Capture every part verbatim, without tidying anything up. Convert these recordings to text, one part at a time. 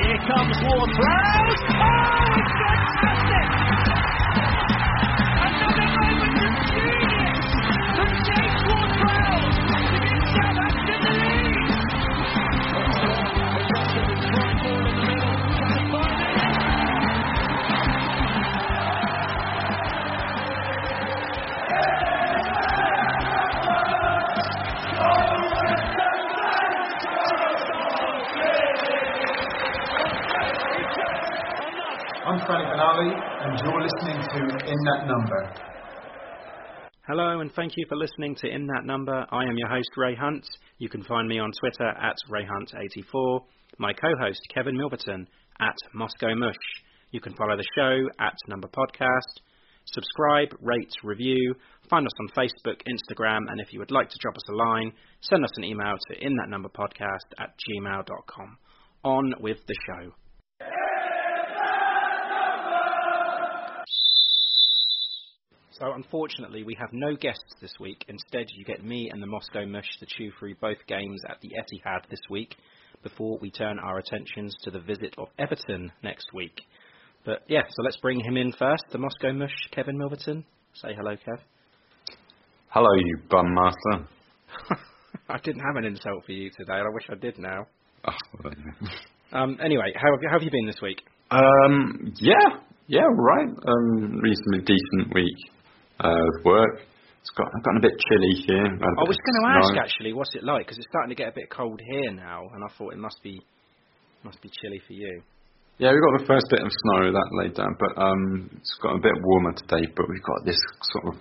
Here comes Ward Prowse. Oh, it's fantastic! Another moment of genius from James Ward Prowse to get Southampton the I'm Frank Benali, and you're listening to In That Number. Hello, and thank you for listening to In That Number. I am your host, Ray Hunt. You can find me on Twitter at Ray Hunt eight four. My co-host, Kevin Milburton, at Moscow Mush. You can follow the show at Number Podcast. Subscribe, rate, review. Find us on Facebook, Instagram, and if you would like to drop us a line, send us an email to inthatnumberpodcast at gmail dot com. On with the show. So unfortunately, we have no guests this week. Instead, you get me and the Moscow Mush to chew through both games at the Etihad this week before we turn our attentions to the visit of Everton next week. But yeah, so let's bring him in first, the Moscow Mush, Kevin Milburton. Say hello, Kev. Hello, you bum master. I didn't have an insult for you today, and I wish I did now. Oh, well, yeah. um, anyway, how have, you, how have you been this week? Um, yeah, yeah, right. Um, reasonably decent week. Uh, work. It's got, I've gotten a bit chilly here. I was going to ask actually, what's it like? Because it's starting to get a bit cold here now, and I thought it must be must be chilly for you. Yeah, we got the first bit of snow that laid down, but um, it's got a bit warmer today. But we've got this sort of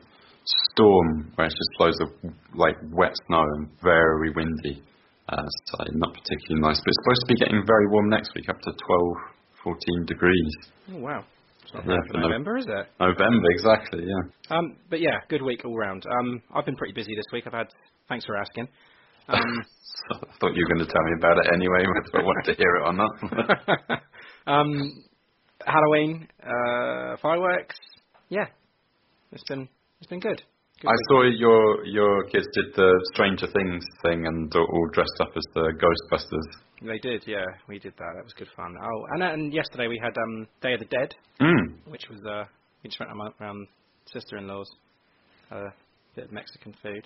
storm where it's just loads of like wet snow and very windy. Uh, so not particularly nice, but it's supposed to be getting very warm next week, up to twelve, fourteen degrees. Oh wow. It's not yeah, November, no- is it? November, exactly, yeah. Um, but yeah, good week all round. Um, I've been pretty busy this week. I've had... Thanks for asking. Um, I thought you were going to tell me about it anyway, whether I wanted to hear it or not. um, Halloween, uh, fireworks, yeah. It's been it's been good. good I week. saw your your kids did the Stranger Things thing and all dressed up as the Ghostbusters. They did, yeah. We did that. That was good fun. Oh, and, and yesterday we had um, Day of the Dead, mm. which was uh, we just went around sister-in-law's, a uh, bit of Mexican food.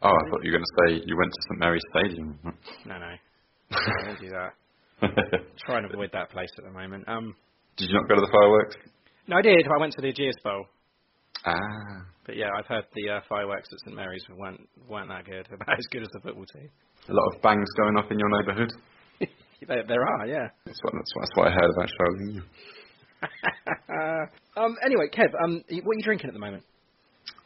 Oh, I thought you were going to say you went to Saint Mary's Stadium. No, no, I didn't do that. Try and avoid that place at the moment. Um, did you not go to the fireworks? No, I did. I went to the Aegeus Bowl. Ah. But yeah, I've heard the uh, fireworks at Saint Mary's weren't weren't that good. About as good as the football team. A lot of bangs going off in your neighbourhood. There, there are, yeah. That's what, that's, what, that's what I heard about Charlie. um, anyway, Kev, um, what are you drinking at the moment?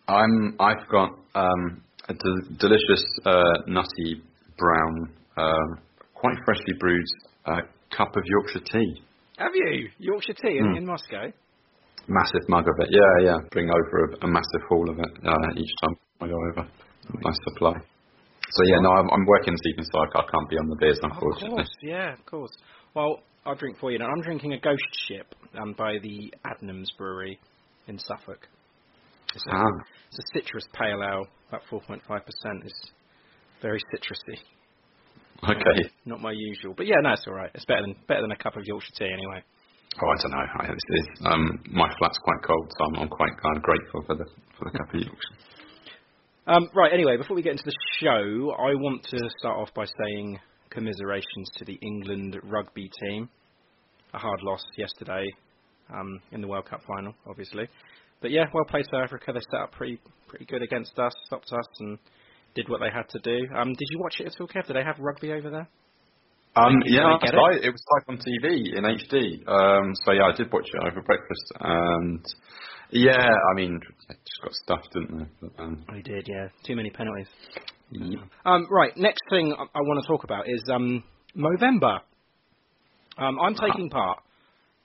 I'm, I've got um, a de- delicious, uh, nutty, brown, um, quite freshly brewed uh, cup of Yorkshire tea. Have you? Yorkshire tea in, mm. in Moscow? massive mug of it. Yeah, yeah. Bring over a, a massive haul of it uh, each time I go over. Nice, nice supply. So yeah, no, I'm, I'm working this evening, so I can't be on the beers, unfortunately. Of course, yeah, of course. Well, I'll drink for you now. I'm drinking a Ghost Ship um, by the Adams Brewery in Suffolk. It's a, ah. it's a citrus pale ale, about four point five percent. It's very citrusy. Okay. Um, not my usual, but yeah, no, it's all right. It's better than better than a cup of Yorkshire tea, anyway. Oh, I don't know. I, this is, um, my flat's quite cold, so I'm, I'm quite kind of grateful for the for the cup of Yorkshire. Um, right. Anyway, before we get into the show, I want to start off by saying commiserations to the England rugby team. A hard loss yesterday um, in the World Cup final, obviously. But yeah, well played South Africa. They set up pretty pretty good against us, stopped us, and did what they had to do. Um, did you watch it at all, Kev? Did they have rugby over there? Um, yeah, it? Like, it was like on T V in H D. Um, so yeah, I did watch it over breakfast. And yeah, I mean, they just got stuffed, didn't they? But, um, they did, yeah. Too many penalties. Yeah. Um, right, next thing I, I want to talk about is um, Movember. Um, I'm taking part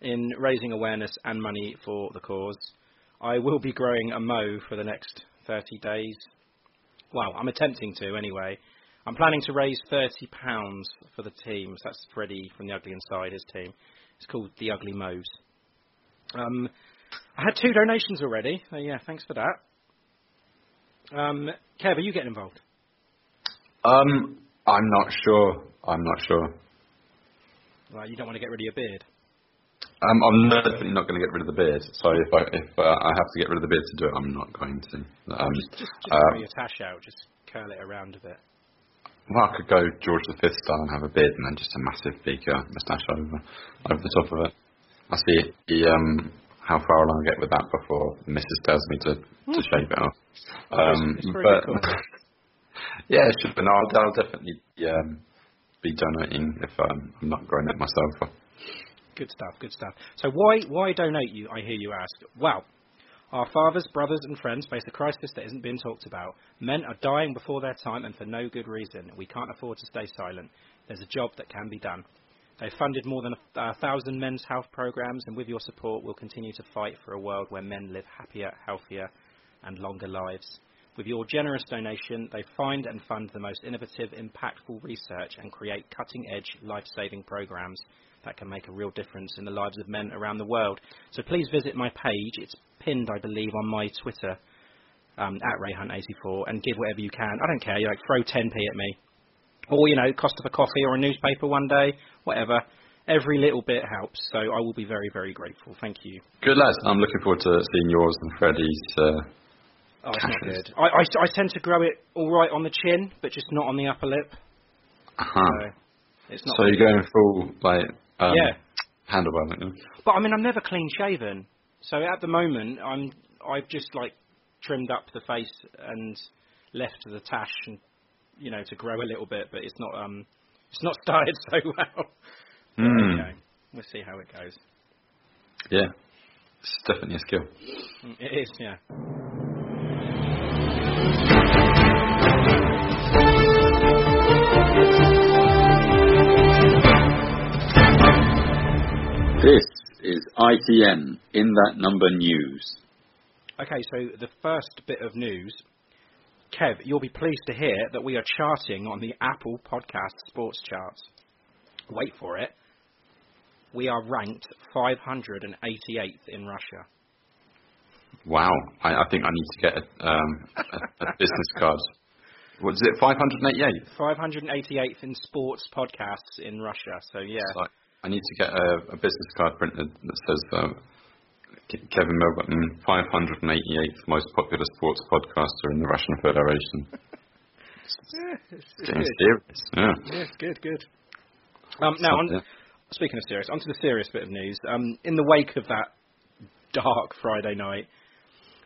in raising awareness and money for the cause. I will be growing a mo for the next thirty days. Well, I'm attempting to, anyway. I'm planning to raise thirty pounds for the team. So that's Freddie from the Ugly Insiders team. It's called the Ugly Mows. Um, I had two donations already. So yeah, thanks for that. Um, Kev, are you getting involved? Um, I'm not sure. I'm not sure. Well, you don't want to get rid of your beard? Um, I'm definitely not going to get rid of the beard. So if I if uh, I have to get rid of the beard to do it, I'm not going to. Um, just just, just uh, throw your tash out. Just curl it around a bit. Well, I could go George the Fifth style and have a beard and then just a massive big uh, moustache over over the top of it. I see the, um, how far along I get with that before Missus tells me to, to shave it off. Um, it's, it's but cool. Yeah, it should be. No, I'll, I'll definitely um, be donating if um, I'm not growing it myself. Good stuff, good stuff. So why why donate you, I hear you ask? Well, our fathers, brothers and friends face a crisis that isn't being talked about. Men are dying before their time and for no good reason. We can't afford to stay silent. There's a job that can be done. They've funded more than a, a thousand men's health programs, and with your support we'll continue to fight for a world where men live happier, healthier and longer lives. With your generous donation, they find and fund the most innovative, impactful research and create cutting-edge, life-saving programs that can make a real difference in the lives of men around the world. So please visit my page. It's pinned, I believe, on my Twitter, um, at Ray Hunt eighty-four, and give whatever you can. I don't care. You like throw ten p at me. Or, you know, cost of a coffee or a newspaper one day, whatever. Every little bit helps. So I will be very, very grateful. Thank you. Good lads. I'm looking forward to seeing yours and Freddie's. Uh... Oh, it's not good. I, I, I tend to grow it all right on the chin, but just not on the upper lip. Uh-huh. So, it's not so really you're going good. Full, like... Um, yeah, handlebar. Like but I mean, I'm never clean shaven. So at the moment, I'm I've just like trimmed up the face and left the tash, and you know, to grow a little bit. But it's not um, it's not started so well. But, mm. you know, we'll see how it goes. Yeah, it's definitely a skill. It is, yeah. This is I T N, In That Number News. Okay, so the first bit of news, Kev, you'll be pleased to hear that we are charting on the Apple Podcast Sports Charts. Wait for it. We are ranked five hundred eighty-eighth in Russia. Wow, I, I think I need to get a, um, a, a business card. What is it, five hundred eighty-eighth? five hundred eighty-eighth in sports podcasts in Russia, so yeah. So- I need to get a, a business card printed that says uh, Kevin Milburton, five hundred eighty-eighth most popular sports podcaster in the Russian Federation. yeah, it's, it's getting serious. Yeah. yeah, good, good. Um, now, on, yeah. Speaking of serious, onto the serious bit of news. Um, in the wake of that dark Friday night,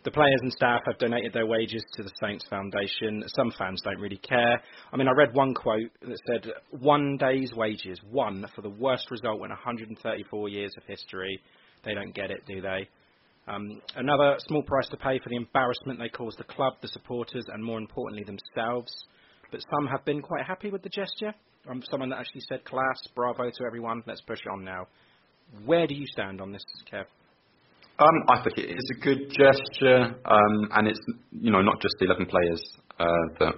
the players and staff have donated their wages to the Saints Foundation. Some fans don't really care. I mean, I read one quote that said, one day's wages, one, for the worst result in one hundred thirty-four years of history. They don't get it, do they? Um, another small price to pay for the embarrassment they caused the club, the supporters, and more importantly, themselves. But some have been quite happy with the gesture. Um, someone that actually said, class, bravo to everyone, let's push on now. Where do you stand on this, Kev? Um, I think it is a good gesture, um, and it's, you know, not just the eleven players uh, that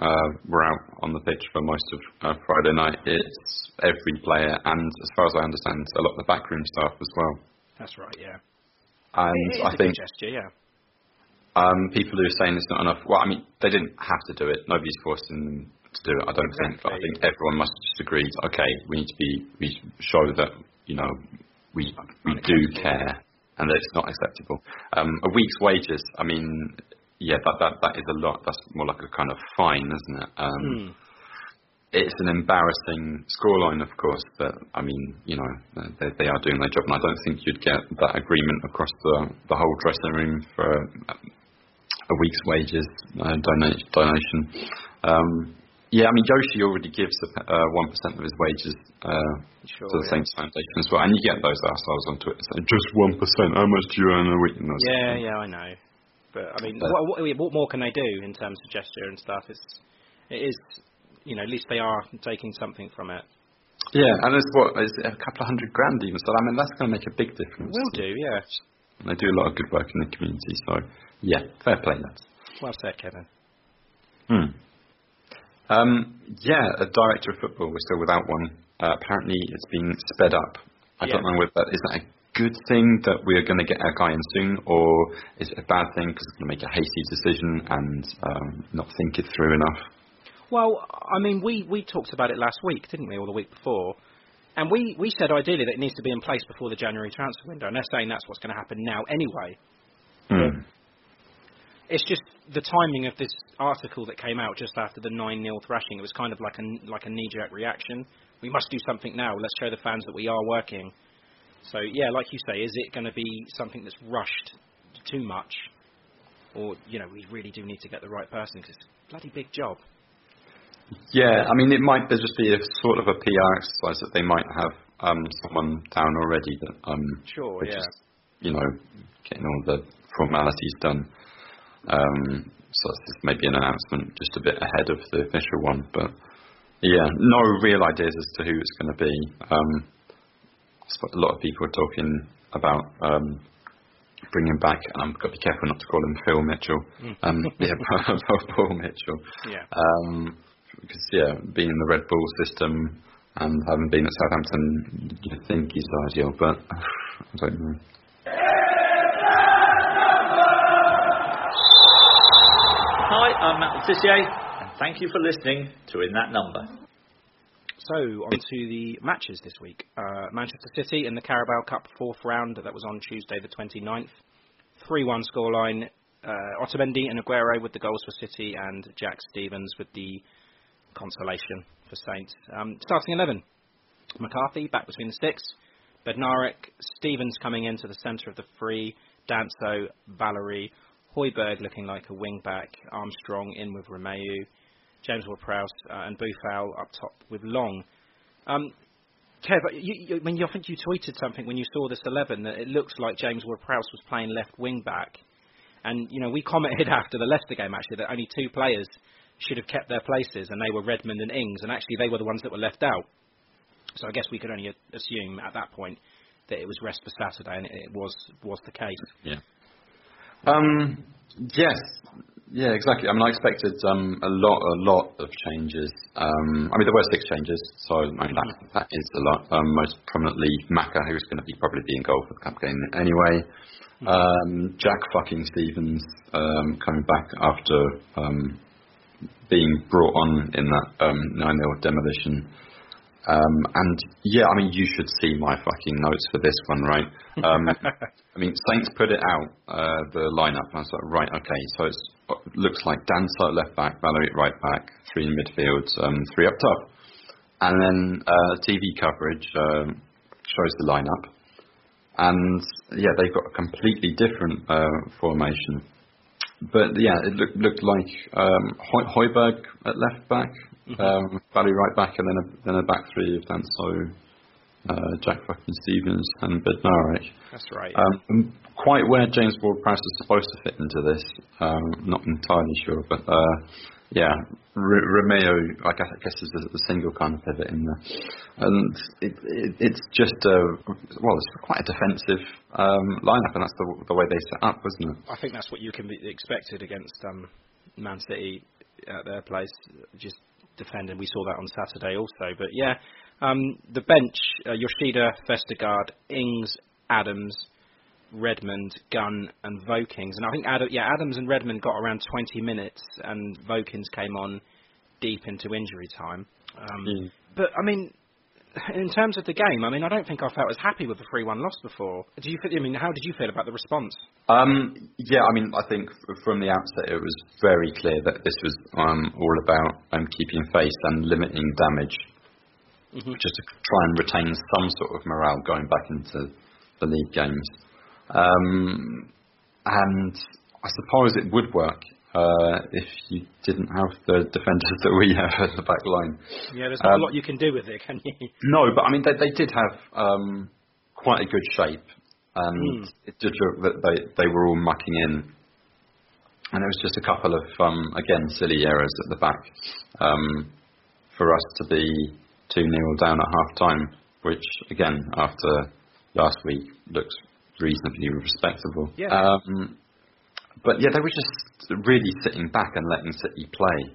uh, were out on the pitch for most of uh, Friday night. It's every player, and as far as I understand, a lot of the backroom staff as well. That's right, yeah. And it is I a think good gesture, yeah. Um, people who are saying it's not enough. Well, I mean, they didn't have to do it. Nobody's forcing them to do it. I don't exactly. think. But I think everyone must just agree. Okay, we need to be. We need to show that, you know, we we do care, and that it's not acceptable. Um, a week's wages. I mean, yeah, that that that is a lot. That's more like a kind of fine, isn't it? Um, mm. It's an embarrassing scoreline, of course, but I mean, you know, they, they are doing their job, and I don't think you'd get that agreement across the the whole dressing room for a week's wages uh, donate, donation. Um, yeah, I mean, Yoshi already gives one percent uh, of his wages uh, sure, to the yeah. Saints Foundation as well, and you get those assholes on Twitter saying, just one percent, how much do you earn a week? Yeah, yeah, I know. But, I mean, but, what, what, what more can they do in terms of gesture and stuff? It's, it is, you know, at least they are taking something from it. Yeah, and it's what, it's a couple of hundred grand even, so I mean, that's going to make a big difference. It will do, yeah. And they do a lot of good work in the community, so yeah, fair play, lads. Well said, Kevin. Hmm. Um, yeah, a director of football, we're still without one. Uh, apparently it's being sped up. I yeah. don't know whether that is that a good thing that we're going to get our guy in soon, or is it a bad thing because it's going to make a hasty decision and um, not think it through enough? Well, I mean, we, we talked about it last week, didn't we, or the week before? And we, we said ideally that it needs to be in place before the January transfer window, and they're saying that's what's going to happen now anyway. Mm. It's just the timing of this article that came out just after the nine nil thrashing. It was kind of like a, like a knee-jerk reaction. We must do something now. Let's show the fans that we are working. So, yeah, like you say, is it going to be something that's rushed too much? Or, you know, we really do need to get the right person because it's a bloody big job. Yeah, I mean, it might just be a sort of a P R exercise that they might have um, someone down already that um, sure, yeah, just, you know, getting all the formalities done. Um, so it's maybe an announcement just a bit ahead of the official one, but yeah, no real ideas as to who it's going to be. Um, a lot of people are talking about um, bringing back, and I've got to be careful not to call him Phil Mitchell, um, yeah, Paul Mitchell. Yeah. Um, Because, yeah, being in the Red Bull system and having been at Southampton, you think he's ideal, but uh, I don't know. Hi, I'm Matt Letizier, and thank you for listening to In That Number. So, on to the matches this week. Uh, Manchester City in the Carabao Cup fourth round, that was on Tuesday the twenty-ninth. three one scoreline. Uh, Otamendi and Aguero with the goals for City, and Jack Stevens with the consolation for Saints. Um, starting eleven, McCarthy back between the sticks, Bednarek, Stevens coming into the centre of the three, Danso, Valerie, Højbjerg looking like a wing back, Armstrong in with Romeu, James Ward Prowse uh, and Boufal up top with Long. Um, Kev, you, you, I, mean, you, I think you tweeted something when you saw this eleven that it looks like James Ward Prowse was playing left wing back, and you know we commented after the Leicester game actually that only two players should have kept their places, and they were Redmond and Ings, and actually they were the ones that were left out. So I guess we could only a- assume at that point that it was rest for Saturday, and it, it was was the case. Yeah. Um. Yes. Yeah. Exactly. I mean, I expected um, a lot, a lot of changes. Um, I mean, there were six changes, so I mean, that that is a lot. Um, most prominently, Maka, who's going to be probably be in goal for the cup game anyway. Um, Jack fucking Stevens um, coming back after. Um, being brought on in that um, nine nil demolition. Um, and, yeah, I mean, you should see my fucking notes for this one, right? Um, I mean, Saints put it out, uh, the lineup, and I was like, right, okay, so it looks like Danso at left back, Valerie at right back, three in midfield, um, three up top. And then uh, T V coverage um, shows the lineup. And, yeah, they've got a completely different uh, formation. But yeah, it looked, looked like um, Højbjerg at left back, mm-hmm. um, Valley right back, and then a, then a back three of Danso, uh, Jack fucking Stevens, and Bednarek. That's right. Um, and quite where James Ward-Prowse is supposed to fit into this, um, not entirely sure, but uh, Yeah, R- Romeu, I guess, I guess is the, the single kind of pivot in there, and it, it, it's just a well, it's quite a defensive um, lineup, and that's the, the way they set up, wasn't it? I think that's what you can be expected against um, Man City at their place, just defending. We saw that on Saturday also, but yeah, um, the bench: uh, Yoshida, Vestergaard, Ings, Adams, Redmond, Gunn and Vokins. And I think Ad- yeah, Adams and Redmond got around twenty minutes and Vokins came on deep into injury time. Um, mm. But, I mean, in terms of the game, I mean, I don't think I felt as happy with the three one loss before. Do you feel, I mean, how did you feel about the response? Um, yeah, I mean, I think from the outset it was very clear that this was um, all about um, keeping face and limiting damage, mm-hmm. just to try and retain some sort of morale going back into the league games. Um, and I suppose it would work uh, if you didn't have the defenders that we have at the back line. Yeah, there's not um, a lot you can do with it, can you? No, but I mean, they, they did have um, quite a good shape, and mm. it did look that they, they were all mucking in. And it was just a couple of, um, again, silly errors at the back um, for us to be two nil down at half time, which, again, after last week, looks reasonably respectable. Yeah. Um, but yeah, they were just really sitting back and letting City play.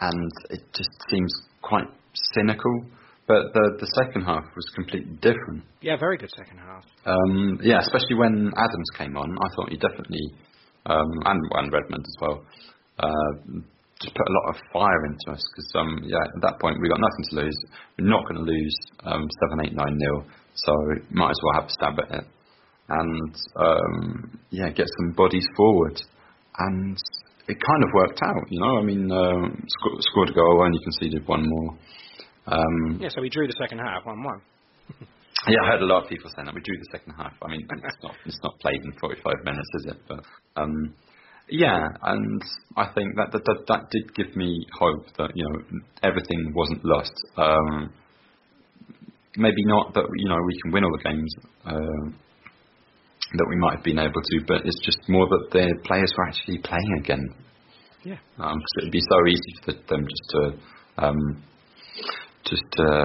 And it just seems quite cynical. But the the second half was completely different. Yeah, very good second half. Um, yeah, especially when Adams came on. I thought he definitely, um, and, and Redmond as well, uh, just put a lot of fire into us. Because um, yeah, at that point, we got nothing to lose. We're not going to lose um, seven eight nine nil. So might as well have a stab at it. And um, yeah, get some bodies forward, and it kind of worked out, you know. I mean, um, sc- scored a goal, only conceded one more. Um, yeah, so we drew the second half, one-one. Yeah, I heard a lot of people saying that we drew the second half. I mean, it's not it's not played in forty-five minutes, is it? But um, yeah, and I think that, that that that did give me hope that, you know, everything wasn't lost. Um, maybe not that, you know, we can win all the games. Uh, that we might have been able to, but it's just more that their players were actually playing again. Yeah. Um, cause it would be so easy for them just to, um, just to,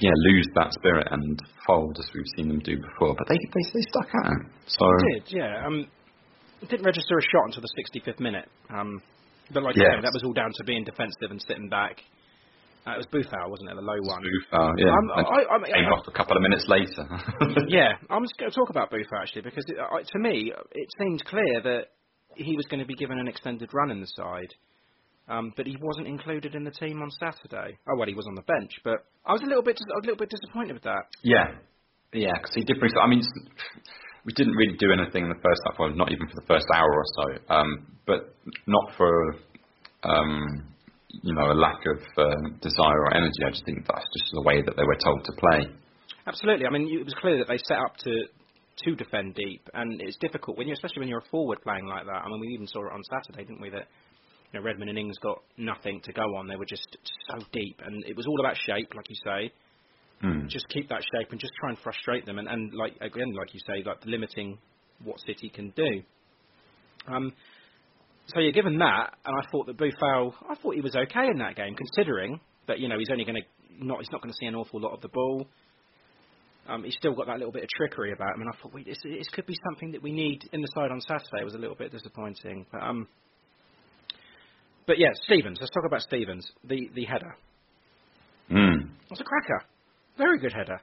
yeah, lose that spirit and fold as we've seen them do before. But they they, they stuck at it. So they did, yeah. Um, it didn't register a shot until the sixty-fifth minute. Um, but like I yes. said, that was all down to being defensive and sitting back. Uh, it was Boufal, wasn't it? The low one. Boufal, yeah. Um, I, I, I mean, came off a couple of minutes later. Yeah, I'm just going to talk about Boufal actually, because it, I, to me, it seemed clear that he was going to be given an extended run in the side, um, but he wasn't included in the team on Saturday. Oh well, he was on the bench, but I was a little bit, a little bit disappointed with that. Yeah, yeah, because he did bring. I mean, we didn't really do anything in the first half. Well, not even for the first hour or so. Um, but not for. Um, you know, a lack of uh, desire or energy. I just think that's just the way that they were told to play. Absolutely. I mean, it was clear that they set up to to defend deep, and it's difficult, when you, especially when you're a forward playing like that. I mean, we even saw it on Saturday, didn't we, that, you know, Redmond and Ings got nothing to go on. They were just so deep, and it was all about shape, like you say. Mm. Just keep that shape and just try and frustrate them, and, and like again, like you say, like limiting what City can do. Um. So yeah, given that, and I thought that Boufal, I thought he was okay in that game, considering that, you know, he's only going to not, he's not going to see an awful lot of the ball. Um, he's still got that little bit of trickery about him, and I thought we, this, this could be something that we need in the side on Saturday. It was a little bit disappointing, but um, but yeah, Stevens. Let's talk about Stevens. The the header. Mm. That's a cracker. Very good header.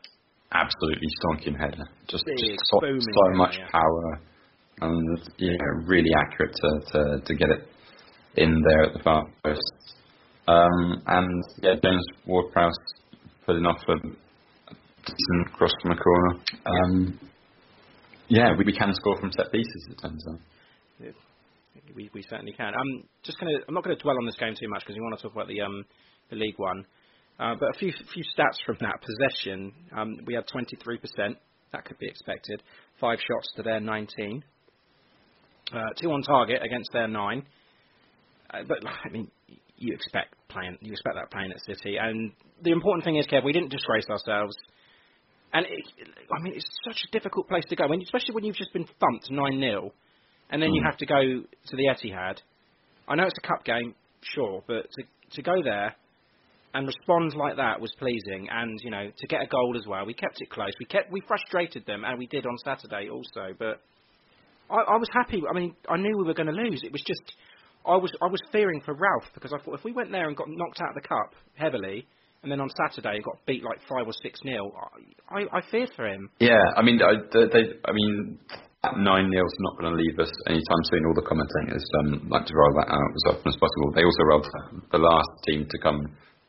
Absolutely stonking header. Just, just so, so much header, yeah. Power. And yeah, really accurate to, to, to get it in there at the far post. Um, and yeah, James Ward Prowse putting off a decent cross from a corner. Um, yeah, we, we can score from set pieces, it turns out. Yeah, we we certainly can. I'm just gonna I'm not gonna dwell on this game too much because we want to talk about the um the League One. Uh, but a few few stats from that possession. Um, we had twenty-three percent. That could be expected. Five shots to their nineteen. Uh, two on target against their nine, uh, but I mean, you expect playing, you expect that playing at City. And the important thing is, Kev, we didn't disgrace ourselves. And it, I mean, it's such a difficult place to go, when, especially when you've just been thumped nine nil, and then mm. you have to go to the Etihad. I know it's a cup game, sure, but to to go there and respond like that was pleasing, and, you know, to get a goal as well. We kept it close. We kept we frustrated them, and we did on Saturday also, but I, I was happy. I mean, I knew we were going to lose. It was just, I was I was fearing for Ralph, because I thought if we went there and got knocked out of the cup heavily, and then on Saturday got beat like five or six nil, I, I feared for him. Yeah, I mean, I, they, I mean, nine nil's not going to leave us anytime soon. All the commentators um, like to roll that out as often as possible. They also rolled the last team to come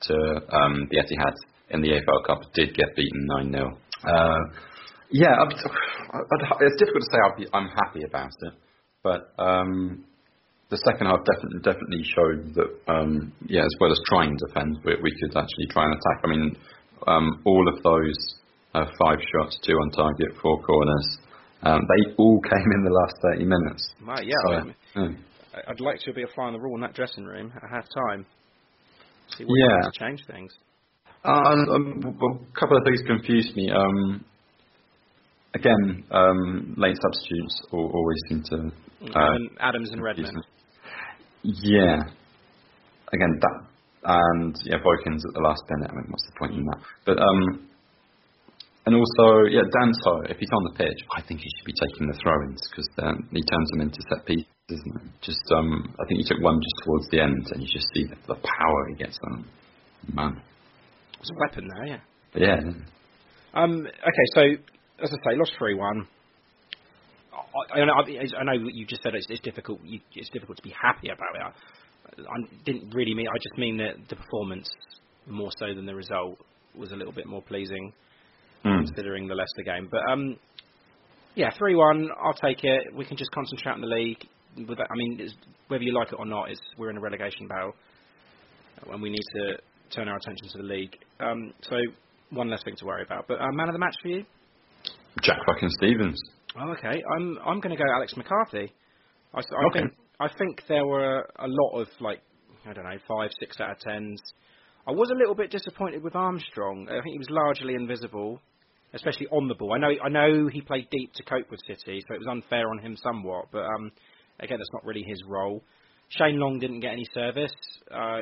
to um, the Etihad in the A F L Cup did get beaten nine nil. Uh, yeah, I'd, I'd, it's difficult to say I'd be, I'm happy about it, but um, the second half definitely definitely showed that, um, yeah, as well as trying to defend, we, we could actually try and attack. I mean, um, all of those uh, five shots, two on target, four corners, um, they all came in the last thirty minutes. Right, yeah, so, I mean, yeah, I'd like to be a fly on the wall in that dressing room at half time. See what yeah. happens to change things. Uh, um, a couple of things confused me. Um, again, um, late substitutes always seem to. Uh, Adams and Redmond. Yeah. Again, that and yeah, Vokins at the last minute. I mean, what's the point in that? But um, and also yeah, Danso. If he's on the pitch, I think he should be taking the throw-ins, because um, he turns them into set pieces, doesn't he? Just um, I think he took one just towards the end, and you just see the, the power he gets on. Man, it's a weapon there, yeah. But yeah. Um. Okay, so as I say, lost three one. I, I, know, I know you just said it's, it's difficult. You, it's difficult to be happy about it. I, I didn't really mean. I just mean that the performance, more so than the result, was a little bit more pleasing, mm. considering the Leicester game. But um, yeah, three one. I'll take it. We can just concentrate on the league. I mean, whether you like it or not, it's, we're in a relegation battle, and we need to turn our attention to the league. Um, so one less thing to worry about. But uh, man of the match for you? Jack fucking Stevens. Oh, okay. I'm I'm going to go Alex McCarthy. I, I okay. think I think there were a lot of, like, I don't know, five, six out of tens. I was a little bit disappointed with Armstrong. I think he was largely invisible, especially on the ball. I know I know he played deep to cope with City, so it was unfair on him somewhat. But um, again, that's not really his role. Shane Long didn't get any service. Uh,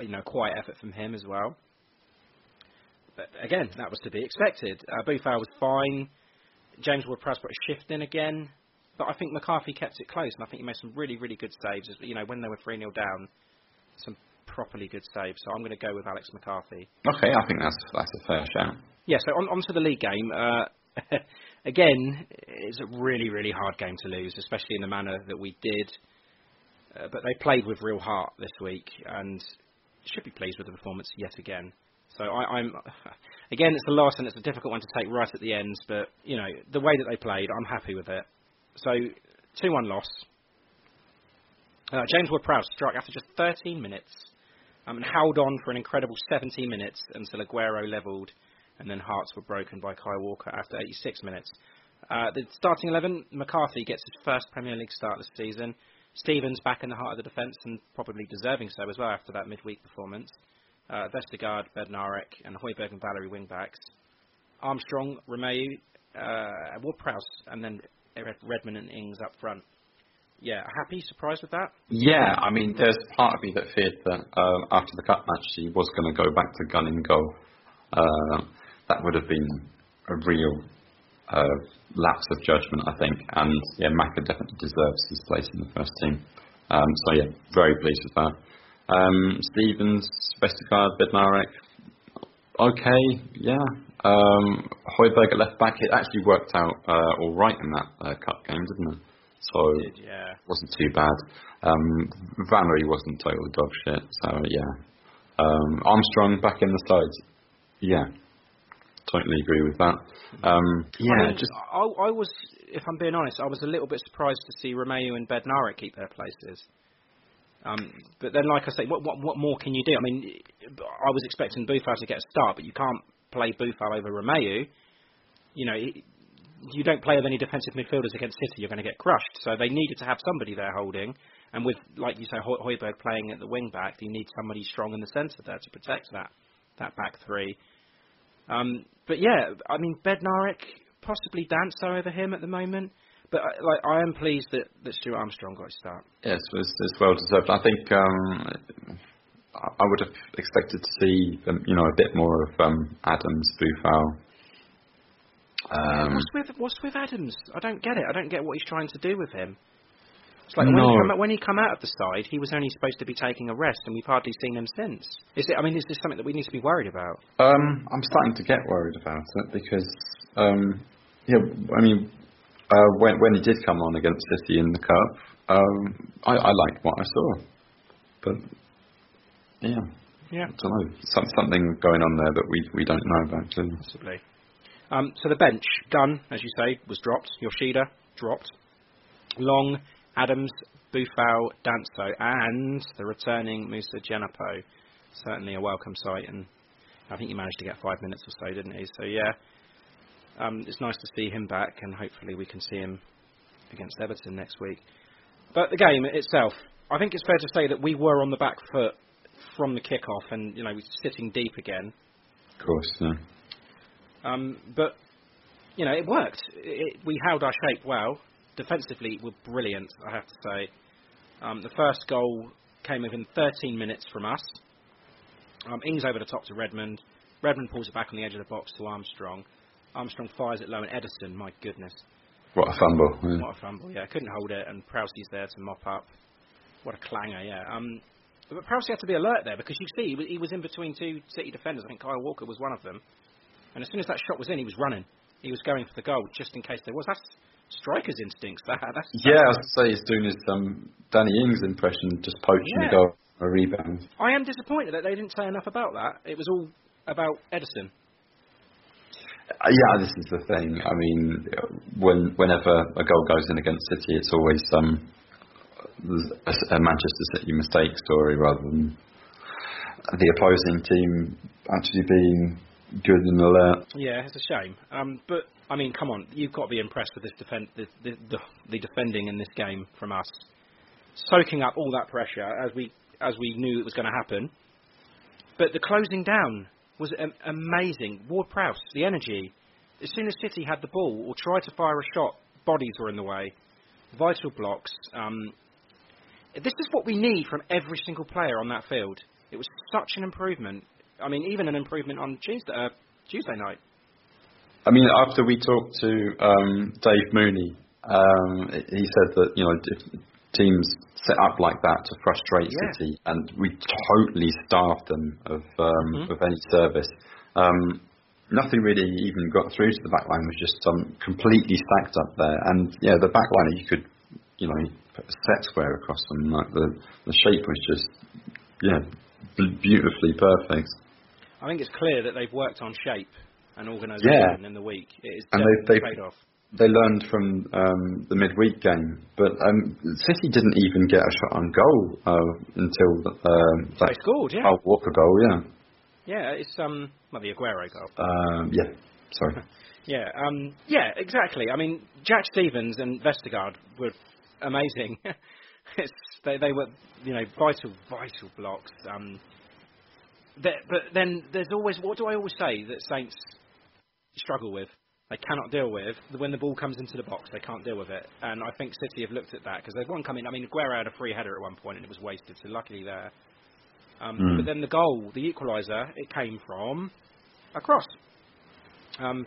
you know, quiet effort from him as well. But again, that was to be expected. Uh, Boufal was fine. James Ward Prowse put a shift in again, but I think McCarthy kept it close, and I think he made some really, really good saves. You know, when they were three nil down, some properly good saves. So I'm going to go with Alex McCarthy. Okay, I think that's that's a fair shout. Yeah. So on, on to the league game. Uh, again, it's a really, really hard game to lose, especially in the manner that we did. Uh, but they played with real heart this week, and should be pleased with the performance yet again. So I, I'm, again, it's a loss, and it's a difficult one to take right at the end, but, you know, the way that they played, I'm happy with it. So, two one loss. Uh, James Ward Prowse struck after just thirteen minutes, um, and held on for an incredible seventy minutes until Aguero levelled, and then hearts were broken by Kyle Walker after eighty-six minutes. Uh, the starting eleven, McCarthy gets his first Premier League start this season. Stevens back in the heart of the defence, and probably deserving so as well after that midweek performance. Uh, Vestergaard, Bednarek, and Højbjerg and Valerie wingbacks. Armstrong, Romeu, uh, Ward Prowse, and then Redmond and Ings up front. Yeah, happy, surprised with that? Yeah, I mean, there's part of me that feared that uh, after the cup match he was going to go back to Gunn in goal. Uh, that would have been a real uh, lapse of judgment, I think. And yeah, Macca definitely deserves his place in the first team. Um, so yeah, very pleased with that. Um, Stevens, Vestergaard, Bednarek, okay, yeah. Um, Højbjerg at left back, it actually worked out uh, all right in that uh, cup game, didn't it? So it did, yeah. Wasn't too bad. Um, Valerie wasn't total dog shit, so yeah. Um, Armstrong back in the side, yeah. Totally agree with that. Um, yeah, I, just I, I was, if I'm being honest, I was a little bit surprised to see Romeu and Bednarek keep their places. Um, but then, like I say, what, what what more can you do? I mean, I was expecting Boufal to get a start, but you can't play Boufal over Romeu. You know, you don't play with any defensive midfielders against City, you're going to get crushed. So they needed to have somebody there holding. And with, like you say, Højbjerg playing at the wing-back, you need somebody strong in the centre there to protect that, that back three. Um, but yeah, I mean, Bednarek, possibly Danso over him at the moment. But I, like, I am pleased that, that Stuart Armstrong got his start. Yes, it's, it's well deserved. I think um, I would have expected to see um, you know a bit more of um, Adams, Boufal. Um, what's with what's with Adams? I don't get it. I don't get what he's trying to do with him. It's like no. when, he come, when he come out of the side, he was only supposed to be taking a rest, and we've hardly seen him since. Is it? I mean, is this something that we need to be worried about? Um, I'm starting to get worried about it because, um, yeah, I mean, uh, when when he did come on against City in the cup, um, I, I liked what I saw, but yeah, yeah, I don't know, Some, something going on there that we we don't know about. Possibly. Um, so the bench, Gunn, as you say, was dropped. Yoshida dropped. Long, Adams, Boufal, Danso, and the returning Moussa Djenepo. Certainly a welcome sight, and I think he managed to get five minutes or so, didn't he? So, yeah, um, it's nice to see him back, and hopefully we can see him against Everton next week. But the game itself, I think it's fair to say that we were on the back foot from the kick-off, and, you know, we're sitting deep again. Of course, no. Um, but, you know, it worked. It, we held our shape well. Defensively, we're brilliant, I have to say. Um, the first goal came within thirteen minutes from us. Um, Ings over the top to Redmond. Redmond pulls it back on the edge of the box to Armstrong. Armstrong fires it low, and Edison, my goodness. What a fumble. Yeah. What a fumble, yeah. Couldn't hold it, and Prowsey's there to mop up. What a clanger, yeah. Um, but Prowse had to be alert there, because you see, he was in between two City defenders. I think Kyle Walker was one of them. And as soon as that shot was in, he was running. He was going for the goal, just in case there was. That's striker's instincts, that. That's, that's yeah, I was going to say, he's doing his um, Danny Ings impression, just poaching yeah. the goal, a rebound. I am disappointed that they didn't say enough about that. It was all about Edison. Uh, yeah, this is the thing. I mean, when whenever a goal goes in against City, it's always um, a, a Manchester City mistake story, rather than the opposing team actually being good and alert. Yeah, it's a shame. Um, but I mean, come on, you've got to be impressed with this defend the, the, the, the defending in this game from us, soaking up all that pressure as we as we knew it was going to happen. But the closing down was um, amazing. Ward Prowse, the energy. As soon as City had the ball or tried to fire a shot, bodies were in the way, vital blocks. Um, this is what we need from every single player on that field. It was such an improvement. I mean, even an improvement on Tuesday, uh, Tuesday night. I mean, after we talked to um, Dave Mooney, um, he said that, you know, if teams set up like that to frustrate yeah. City, and we totally starved them of um, mm-hmm. of any service. Um, nothing really even got through to the back line. It was just um, completely stacked up there. And, yeah, the back line, you could, you know, put a set square across them. Like the, the shape was just, yeah, beautifully perfect. I think it's clear that they've worked on shape and organisation yeah. in the week. It is and they've, they've, off. They learned from um, the midweek game, but um, City didn't even get a shot on goal uh, until um, that they scored. Yeah, Kyle Walker goal. Yeah, yeah, it's um, well, the Aguero goal. Um, yeah, sorry. yeah, um, yeah, exactly. I mean, Jack Stevens and Vestergaard were amazing. it's, they they were, you know, vital, vital blocks. Um, But then there's always, what do I always say that Saints struggle with? They cannot deal with. When the ball comes into the box, they can't deal with it. And I think City have looked at that, because they've one come in. I mean, Aguero had a free header at one point and it was wasted, so luckily there. Um, mm. But then the goal, the equaliser, it came from a cross. Um,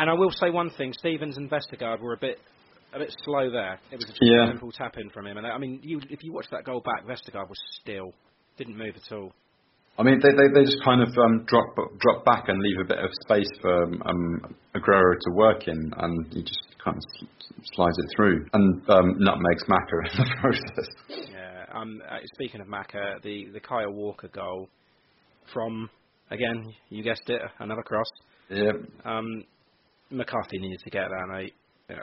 and I will say one thing, Stevens and Vestergaard were a bit a bit slow there. It was just yeah. a simple tap-in from him. And I mean, you, if you watch that goal back, Vestergaard was still, didn't move at all. I mean, they, they, they just kind of um, drop drop back and leave a bit of space for um, Aguero to work in, and he just kind of slides it through. And um, nutmegs Macca in the process. Yeah, um, speaking of Macca, the, the Kyle Walker goal from, again, you guessed it, another cross. Yeah. Um, McCarthy needed to get that, mate. Yeah,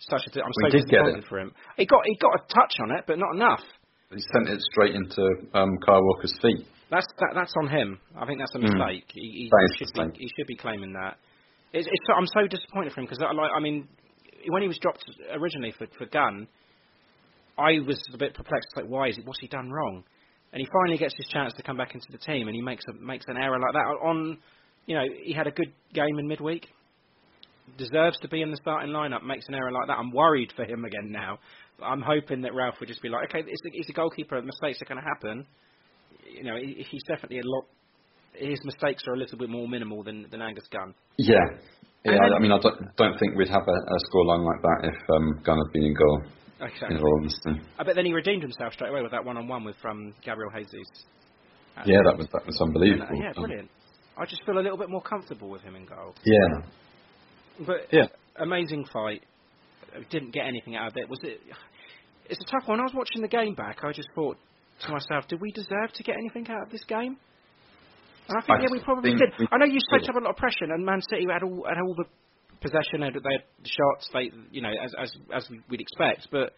such a, I'm we so disappointed for him. He got, he got a touch on it, but not enough. He sent it straight into um, Kyle Walker's feet. That's that, that's on him. I think that's a mistake. Mm. He, he, that should be, he should be claiming that. It's, it's, I'm so disappointed for him, because like, I mean, when he was dropped originally for, for Gunn, I was a bit perplexed. Like, why is it? What's he done wrong? And he finally gets his chance to come back into the team, and he makes a, makes an error like that. On, you know, he had a good game in midweek. deserves to be in the starting lineup, makes an error like that. I'm worried for him again now. I'm hoping that Ralph would just be like, okay, he's a goalkeeper, mistakes are going to happen. You know, he's definitely a lot. His mistakes are a little bit more minimal than, than Angus Gunn. Yeah, yeah. I, I mean, I don't, don't think we'd have a, a scoreline like that if um, Gunn had been in goal. Exactly. In all honesty. I bet then he redeemed himself straight away with that one-on-one with um, Gabriel Jesus. At yeah, that was that was unbelievable. And, uh, yeah, brilliant. I just feel a little bit more comfortable with him in goal. Yeah. But yeah. Amazing fight. Didn't get anything out of it. Was it? It's a tough one. I was watching the game back. I just thought to myself, do we deserve to get anything out of this game? And I think I yeah, we probably did. I know you soaked up a lot of pressure, and Man City had all had all the possession, had they had the shots, they you know as as as we'd expect. But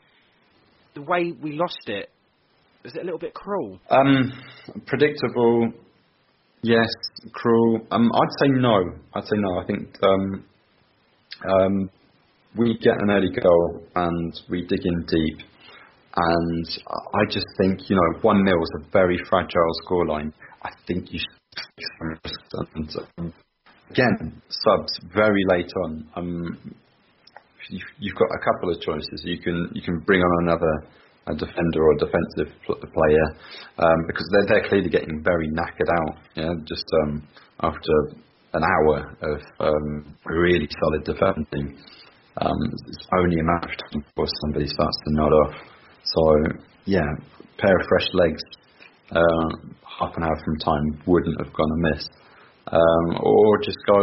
the way we lost it, is it a little bit cruel? Um, predictable, yes. Cruel. Um, I'd say no. I'd say no. I think um, um, we get an early goal and we dig in deep, and I just think you know one nil is a very fragile scoreline. I think you should. And um, again, subs very late on. Um, you, you've got a couple of choices. You can you can bring on another a defender or a defensive pl- player um, because they're they're clearly getting very knackered out. Yeah, just um, after an hour of um, really solid defending, um, it's only a matter of time before somebody starts to nod off. So yeah, pair of fresh legs. Uh, half an hour from time wouldn't have gone amiss, um, or just go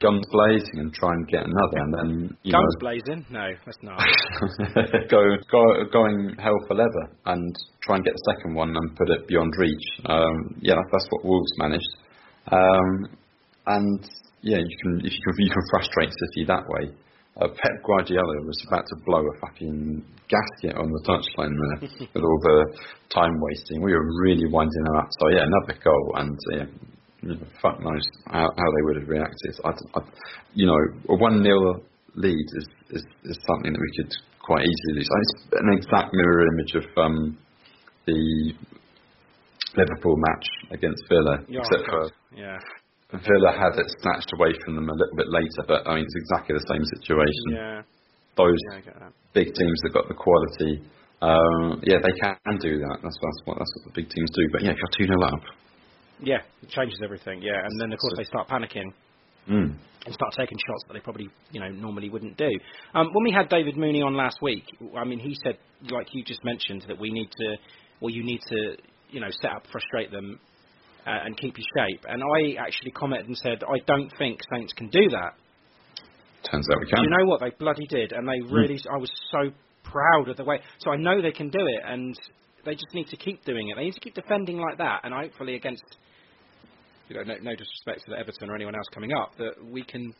guns blazing and try and get another, and then you guns know, blazing. No, that's not. go, go going hell for leather and try and get the second one and put it beyond reach. Um, yeah, that's what Wolves managed, um, and yeah, you can if you can you can frustrate City that way. Uh, Pep Guardiola was about to blow a fucking gasket on the touchline there with all the time wasting. We were really winding them up. So yeah, another goal, and yeah, fuck knows how, how they would have reacted. I, I, you know, a one-nil lead is, is is something that we could quite easily lose. It's an exact mirror image of um, the Liverpool match against Villa, yeah, except for yeah. Villa had it snatched away from them a little bit later, but I mean it's exactly the same situation. Yeah. Those yeah, I get that. Big teams that got the quality, um, yeah, they can do that. That's, that's what that's what the big teams do. But yeah, if you're two-nil up, yeah, it changes everything. Yeah, and then of course they start panicking mm. and start taking shots that they probably you know normally wouldn't do. Um, when we had David Mooney on last week, I mean he said, like you just mentioned, that we need to, or you need to, you know, set up, frustrate them. Uh, and keep your shape. And I actually commented and said, I don't think Saints can do that. Turns out we can. Do you know what? They bloody did. And they really... Mm. I was so proud of the way... So I know they can do it, and they just need to keep doing it. They need to keep defending like that, and hopefully against... You know, no, no disrespect to Everton or anyone else coming up, that we can,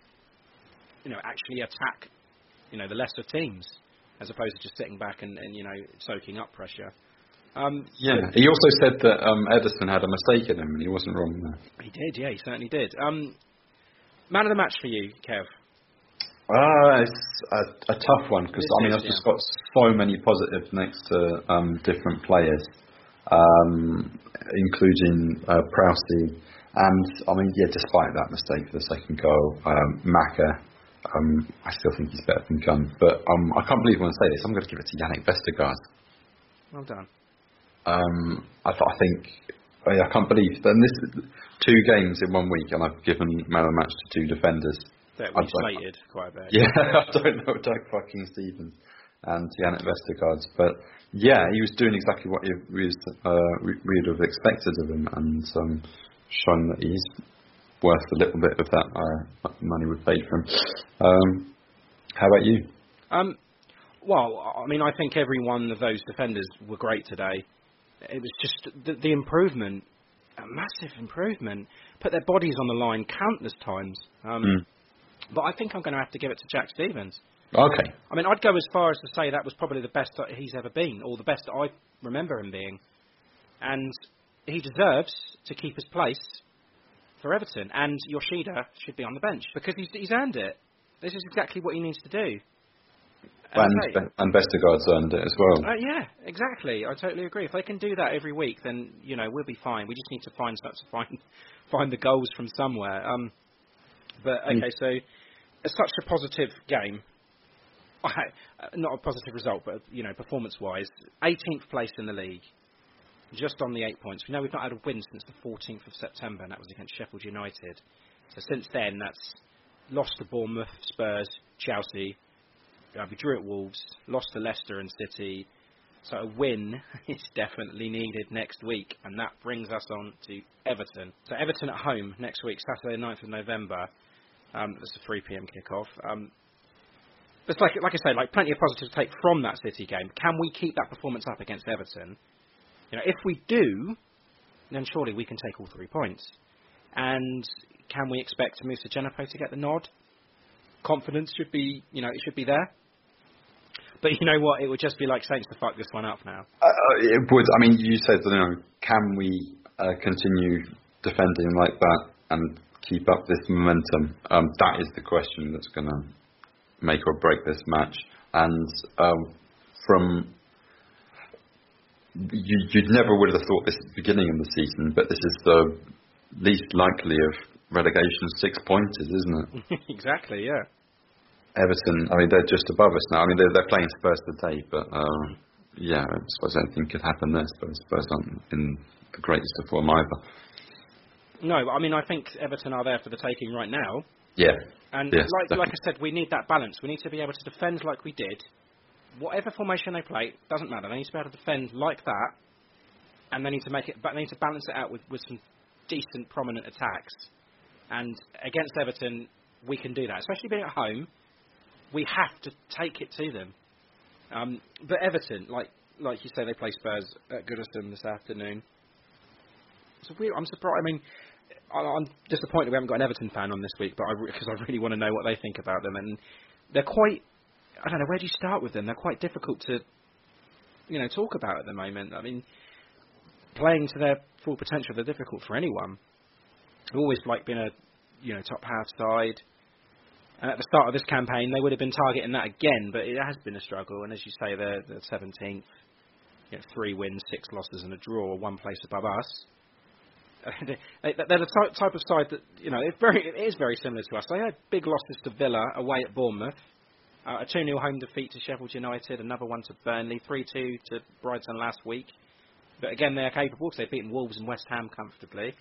you know, actually attack, you know, the lesser teams, as opposed to just sitting back and, and you know, soaking up pressure. Um, yeah, he also said that um, Ederson had a mistake in him, and he wasn't wrong there. He did, yeah, he certainly did. Um, man of the match for you, Kev? Uh, it's a, a tough one, because I mean, I've just got so many positives next to um, different players, um, including uh, Prowse, and I mean, yeah, despite that mistake for the second goal, um, Maka, um, I still think he's better than Gunn, but um, I can't believe when I say this, I'm going to give it to Yannick Vestergaard. Well done. Um, I, th- I think I, mean, I can't believe. Then this two games in one week, and I've given man of the match to two defenders. That we slated quite a bit. Yeah, I don't know Jack fucking Stevens and Yannick Vestergaard, but yeah, he was doing exactly what we was, uh, we would have expected of him, and um, showing that he's worth a little bit of that uh, money we paid for him. Um, how about you? Um, well, I mean, I think every one of those defenders were great today. It was just the, the improvement, a massive improvement. Put their bodies on the line countless times. Um, mm. But I think I'm going to have to give it to Jack Stevens. Okay. I mean, I'd go as far as to say that was probably the best that he's ever been, or the best that I remember him being. And he deserves to keep his place for Everton. And Yoshida should be on the bench, because he's, he's earned it. This is exactly what he needs to do. And, and, and Vestergaard's earned it as well. Uh, yeah, exactly. I totally agree. If they can do that every week, then you know we'll be fine. We just need to find start to find find the goals from somewhere. Um, but okay, mm. so such a positive game. Not a positive result, but, you know, performance-wise. eighteenth place in the league, just on the eight points. We know we've not had a win since the fourteenth of September, and that was against Sheffield United. So since then, that's lost to Bournemouth, Spurs, Chelsea. Uh, we drew at Wolves, lost to Leicester and City. So a win is definitely needed next week, and that brings us on to Everton. So Everton at home next week, Saturday ninth of November. Um, that's a three p.m. kick-off. Um, It's like, like I say, like plenty of positives to take from that City game. Can we keep that performance up against Everton? You know, if we do, then surely we can take all three points. And can we expect Moussa Djenepo to get the nod? Confidence should be, you know, it should be there. But you know what? It would just be like Saints to fuck this one up now. Uh, it would. I mean, you said, you know, can we uh, continue defending like that and keep up this momentum? Um, that is the question that's going to make or break this match, and um, from you, you'd never would have thought this at the beginning of the season, but this is the least likely of relegation six pointers, isn't it? Exactly, yeah. Everton, I mean, they're just above us now. I mean, they're, they're playing Spurs today, but um, yeah, I suppose anything could happen there. Spurs, Spurs aren't in the greatest of form either. No, I mean, I think Everton are there for the taking right now. Yeah. And yes, like, like I said, we need that balance. We need to be able to defend like we did. Whatever formation they play, doesn't matter. They need to be able to defend like that, and they need to make it. But they need to balance it out with, with some decent, prominent attacks. And against Everton, we can do that, especially being at home. We have to take it to them. Um, but Everton, like like you say, they play Spurs at Goodison this afternoon. So we, I'm surprised. I mean, I'm disappointed we haven't got an Everton fan on this week, but because I, re- I really want to know what they think about them, and they're quite—I don't know where do you start with them. They're quite difficult to, you know, talk about at the moment. I mean, playing to their full potential, they're difficult for anyone. They've always like been a, you know, top half side, and at the start of this campaign, they would have been targeting that again, but it has been a struggle. And as you say, they're, they're seventeenth, you know, three wins, six losses, and a draw, one place above us. They're the type of side that, you know, it's very, it is very similar to us. They had big losses to Villa away at Bournemouth, uh, a two nil home defeat to Sheffield United, another one to Burnley, three two to Brighton last week. But again, they're capable because they've beaten Wolves and West Ham comfortably.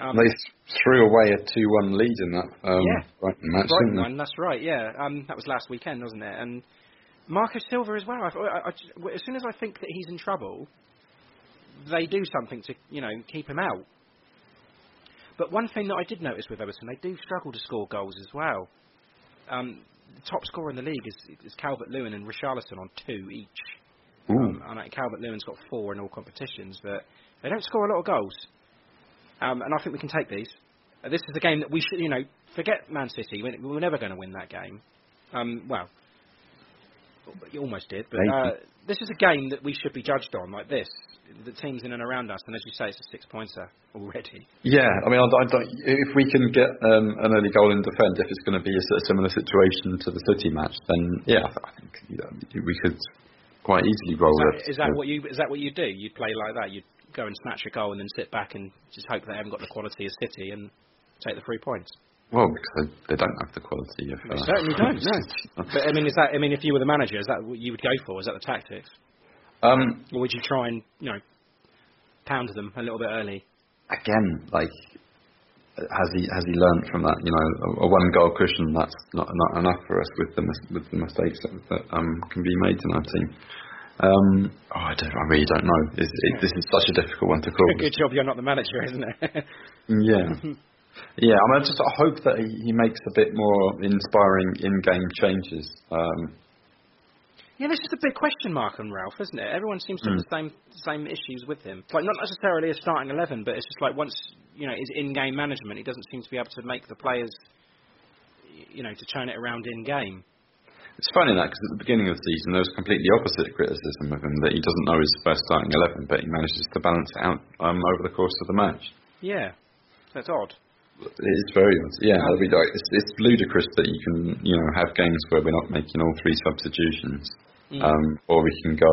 Um, they threw away a two one lead in that um, yeah, Brighton match, Brighton didn't they? One, that's right, yeah. Um, that was last weekend, wasn't it? And Marco Silva as well. I, I, I, as soon as I think that he's in trouble, they do something to, you know, keep him out. But one thing that I did notice with Everton, they do struggle to score goals as well. Um, the top scorer in the league is, is Calvert-Lewin and Richarlison on two each. Um, and Calvert-Lewin's got four in all competitions, but they don't score a lot of goals. Um, and I think we can take these. Uh, this is the game that we should, you know, forget Man City. We were never going to win that game. Um, well, you almost did, but uh, this is a game that we should be judged on, like this. The teams in and around us, and as you say, it's a six-pointer already. Yeah, I mean, I, I don't, if we can get um, an early goal in defence, if it's going to be a, a similar situation to the City match, then yeah, I think you know, we could quite easily roll it. Is that, is that what you? Is that what you do? You play like that? You go and snatch a goal, and then sit back and just hope they haven't got the quality of City and take the three points. Well, because they don't have the quality of. Uh, they certainly don't. No. But I mean, is that? I mean, if you were the manager, is that what you would go for? Is that the tactics? Um, or would you try and, you know, pound them a little bit early? Again, like, has he has he learned from that? You know, a, a one-goal cushion, that's not, not enough for us with the with the mistakes that, that um, can be made in our team. Um, oh, I don't, I really don't know. It, yeah. This is such a difficult one to call. Good job you're not the manager, isn't it? Yeah. Yeah, I mean, I just I hope that he, he makes a bit more inspiring in-game changes. Um Yeah, this is a big question mark on Ralph, isn't it? Everyone seems to have mm. the same same issues with him. Like, not necessarily a starting eleven, but it's just like once, you know, his in-game management, he doesn't seem to be able to make the players, you know, to turn it around in-game. It's funny that, because at the beginning of the season, there was completely opposite criticism of him, that he doesn't know his first starting eleven, but he manages to balance it out um, over the course of the match. Yeah, that's odd. It's very odd. Yeah, be like, it's, it's ludicrous that you can, you know, have games where we're not making all three substitutions. Mm. Um, or we can go,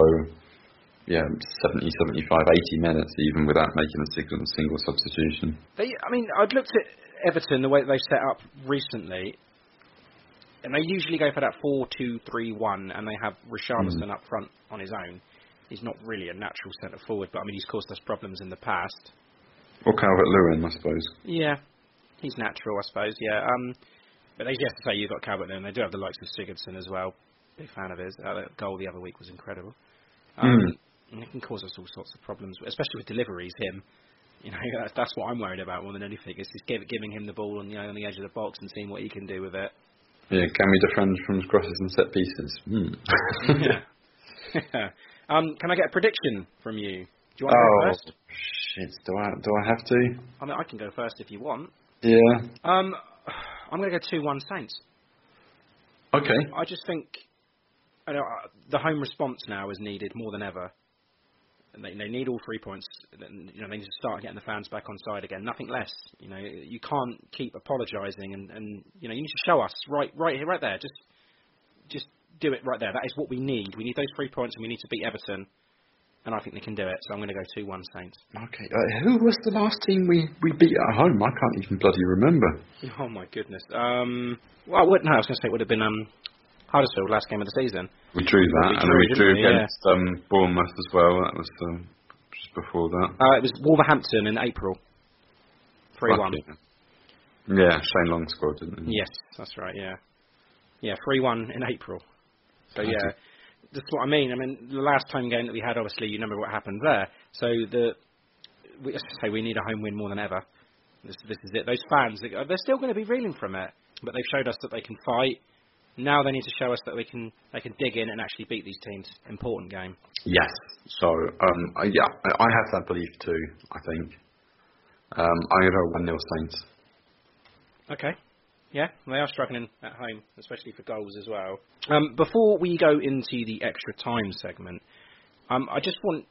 yeah, seventy, seventy-five, eighty minutes even without making a single, single substitution. They, I mean, I'd looked at Everton, the way they set up recently, and they usually go for that four two three one, and they have Richarlison mm. up front on his own. He's not really a natural centre forward, but I mean he's caused us problems in the past. Or Calvert-Lewin, I suppose. Yeah, he's natural, I suppose. Yeah, um, but they just say you've got Calvert-Lewin. They do have the likes of Sigurdsson as well. Big fan of his. Uh, that goal the other week was incredible. Um, mm. And it can cause us all sorts of problems, especially with deliveries. Him, you know, that's, that's what I'm worried about more than anything. Is just give, giving him the ball on, you know, on the edge of the box and seeing what he can do with it. Yeah, can we defend from crosses and set pieces? Mm. yeah. Um, can I get a prediction from you? Do you want to oh, go first? Shit, do I, do I have to? I mean, I can go first if you want. Yeah. Um, I'm going to go two one Saints. Okay. I just think I know, the home response now is needed more than ever. And they, they need all three points. You know, they need to start getting the fans back on side again. Nothing less. You know, you can't keep apologising, and, and you know, you need to show us right, right here, right there. Just, just. Do it right there. That is what we need. We need those three points, and we need to beat Everton. And I think they can do it. So I'm going to go two one Saints. Okay. Uh, who was the last team we, we beat at home? I can't even bloody remember. Oh my goodness. Um. Well, I wouldn't. No, I was going to say it would have been um Huddersfield last game of the season. We drew that, we drew, and we drew we? against yeah. um Bournemouth as well. That was um, just before that. Uh, it was Wolverhampton in April. three one. Yeah, Shane Long scored, didn't he? Yes, that's right. Yeah. Yeah, three one in April. So, yeah, that's what I mean. I mean, the last home game that we had, obviously, you remember what happened there. So, the, we, as I say, we need a home win more than ever. This, this is it. Those fans, they're still going to be reeling from it, but they've showed us that they can fight. Now they need to show us that we can they can dig in and actually beat these teams. Important game. Yes. So, um, yeah, I have that belief too, I think. Um, I'm going to go one nil Saints. Okay. Yeah, they are struggling at home, especially for goals as well. Um, before we go into the extra time segment, um, I just want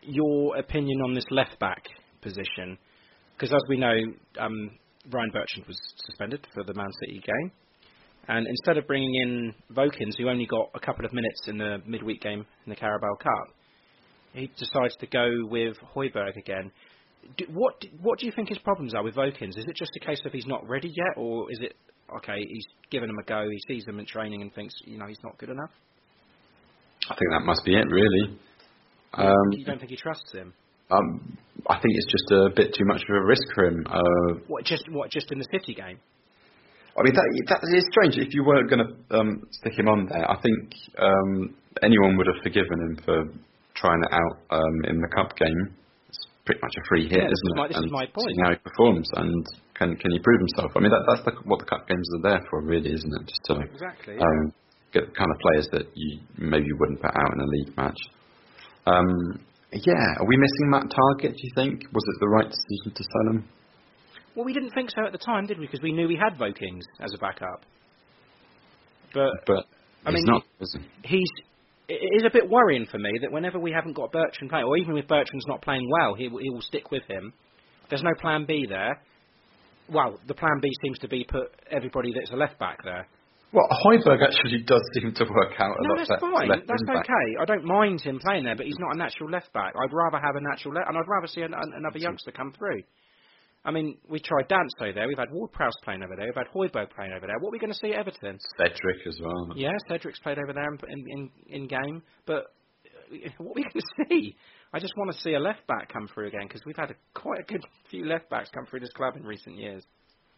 your opinion on this left-back position. Because as we know, um, Ryan Bertrand was suspended for the Man City game. And instead of bringing in Vokins, who only got a couple of minutes in the midweek game in the Carabao Cup, he decides to go with Højbjerg again. Do, what what do you think his problems are with Vokins? Is it just a case of he's not ready yet, or is it okay? He's given him a go. He sees them in training and thinks, you know, he's not good enough. I think that must be it, really. Um, you don't think he trusts him? Um, I think it's just a bit too much of a risk for him. Uh, what just what just in the City game? I mean, that that is strange. If you weren't going to um, stick him on there, I think um, anyone would have forgiven him for trying it out um, in the cup game. Pretty much a free hit, yeah, isn't it? This and is my point. Seeing how he performs and can can he prove himself? I mean, that, that's the, what the cup games are there for, really, isn't it? Just to exactly, yeah. um, get the kind of players that you maybe you wouldn't put out in a league match. Um, yeah, are we missing that target, do you think? Was it the right decision to sell him? Well, we didn't think so at the time, did we? Because we knew we had Vokins as a backup. But, but I he's mean, not, is he? He's... It is a bit worrying for me that whenever we haven't got Bertrand playing, or even if Bertrand's not playing well, he, he will stick with him. There's no plan B there. Well, the plan B seems to be put everybody that's a left-back there. Well, Højbjerg actually does seem to work out a no, lot better. No, that's fine. That's okay. Back. I don't mind him playing there, but he's not a natural left-back. I'd rather have a natural left... And I'd rather see an, an, another youngster come through. I mean, we tried Danso there. We've had Ward Prowse playing over there. We've had Højbjerg playing over there. What are we going to see at Everton? Cedric as well. Yeah, Cedric's played over there in in, in game. But what are we going to see? I just want to see a left back come through again because we've had a, quite a good few left backs come through this club in recent years.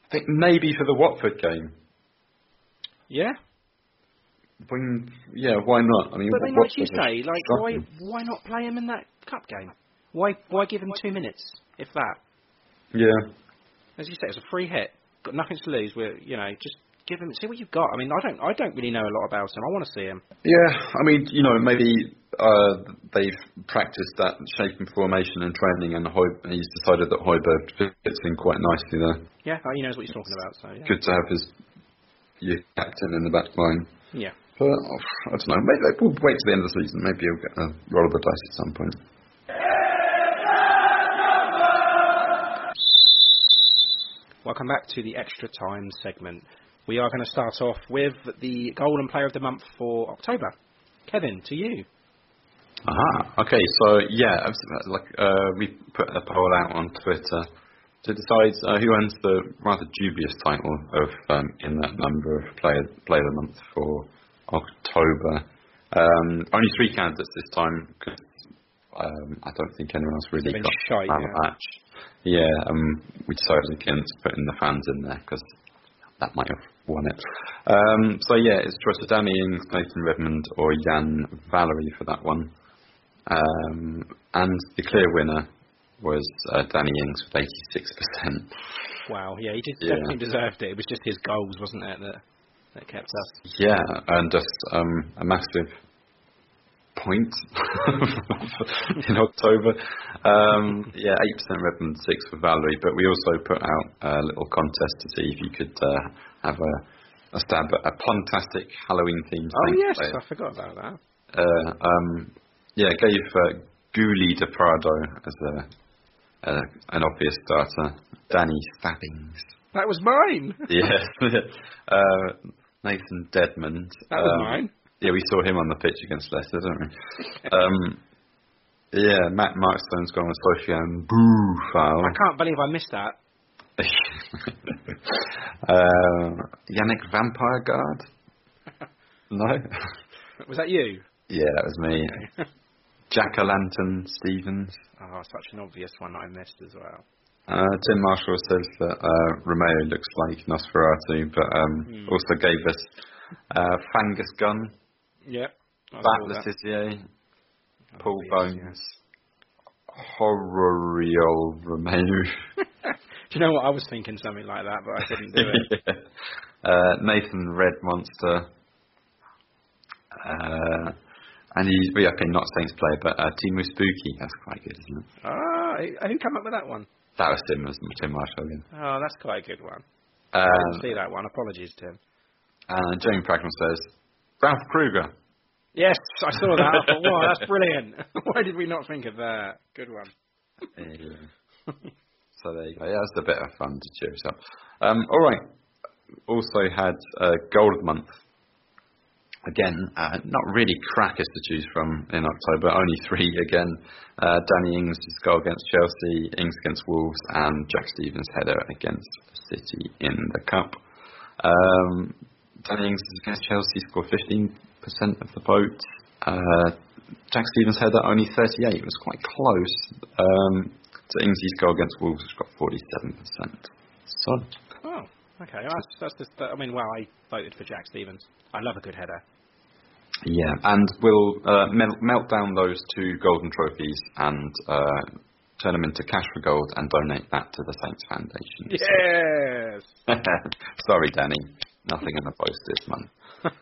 I think maybe for the Watford game. Yeah. When, yeah, why not? I mean, but then, like you say, like why why not play him in that cup game? Why why give him two minutes if that? Yeah. As you say, it's a free hit. Got nothing to lose. We're, you know, just give him, see what you've got. I mean, I don't, I don't really know a lot about him. I want to see him. Yeah, I mean, you know, maybe uh, they've practiced that shape and formation and training, and Højbjerg, he's decided that Højbjerg fits in quite nicely there. Yeah, he knows what he's talking about. So yeah. Good to have his your captain in the back line. Yeah. But oh, I don't know. Maybe we'll wait till the end of the season. Maybe he'll get a roll of the dice at some point. Welcome back to the Extra Time segment. We are going to start off with the Golden Player of the Month for October. Kevin, to you. Aha, okay, so yeah, like uh, we put a poll out on Twitter to decide uh, who ends the rather dubious title of um, in that number of player, player of the month for October. Um, only three candidates this time, because um, I don't think anyone else really got shy, that yeah. match. Yeah, um, we decided against putting the fans in there, because that might have won it. Um, so yeah, it's choice of Danny Ings, Nathan Redmond, or Jan Valerie for that one. Um, and the clear winner was uh, Danny Ings with eighty-six percent. Wow, yeah, he just yeah. definitely deserved it. It was just his goals, wasn't it, that, that kept us? Yeah, and just um, a massive point in October. Um, yeah, eight percent Redmond, six for Valerie, but we also put out a little contest to see if you could uh, have a, a stab at a puntastic Halloween-themed Oh, yes, player. I forgot about that. Uh, um, yeah, gave uh, Guli de Prado as a... Uh, an obvious starter, Danny Stabbings. That was mine. Yes. uh, Nathan Deadmond. That was um, mine. Yeah, we saw him on the pitch against Leicester, didn't we? um, yeah, Matt Markstone's gone with Sofiane Boufal. I can't believe I missed that. uh, Yannick Vampire Guard. No. Was that you? Yeah, that was me. Okay. Jack-o'-lantern Stevens. Oh, such an obvious one I missed as well. Uh, Tim Marshall says that uh, Romeu looks like Nosferatu, but um, mm. also gave us uh, Fangus Gunn, yep, Bat Letizier, Paul obvious, Bones, yeah. Horrorio Romeu. Do you know what? I was thinking something like that, but I didn't do it. yeah. uh, Nathan Red Monster. Uh, And he's well, okay, not Saints player, but uh, Timu Spooky. That's quite good, isn't it? Ah, who came up with that one? That was Tim, wasn't it? Tim Marshall again. Oh, that's quite a good one. Um, I didn't see that one. Apologies, Tim. And uh, Jamie Pragnall says, Ralph Kruger. Yes, I saw that. I thought, wow, that's brilliant. Why did we not think of that? Good one. yeah. So there you go. Yeah, that's a bit of fun to cheer us up. Um, all right. Also had uh, Gold of Month. Again, uh, not really crackers to choose from in October, only three again. Uh, Danny Ings' goal against Chelsea, Ings against Wolves, and Jack Stevens' header against City in the Cup. Um, Danny Ings against Chelsea scored fifteen percent of the vote. Uh, Jack Stevens' header only thirty-eight, it was quite close. Um, to Ings' goal against Wolves, which got forty-seven percent. Solid. Oh, okay. That's, that's just, I mean, well, I voted for Jack Stevens. I love a good header. Yeah, and we'll uh, melt, melt down those two golden trophies and uh, turn them into cash for gold and donate that to the Saints Foundation. Yes! Sorry, Danny. Nothing in the post this month.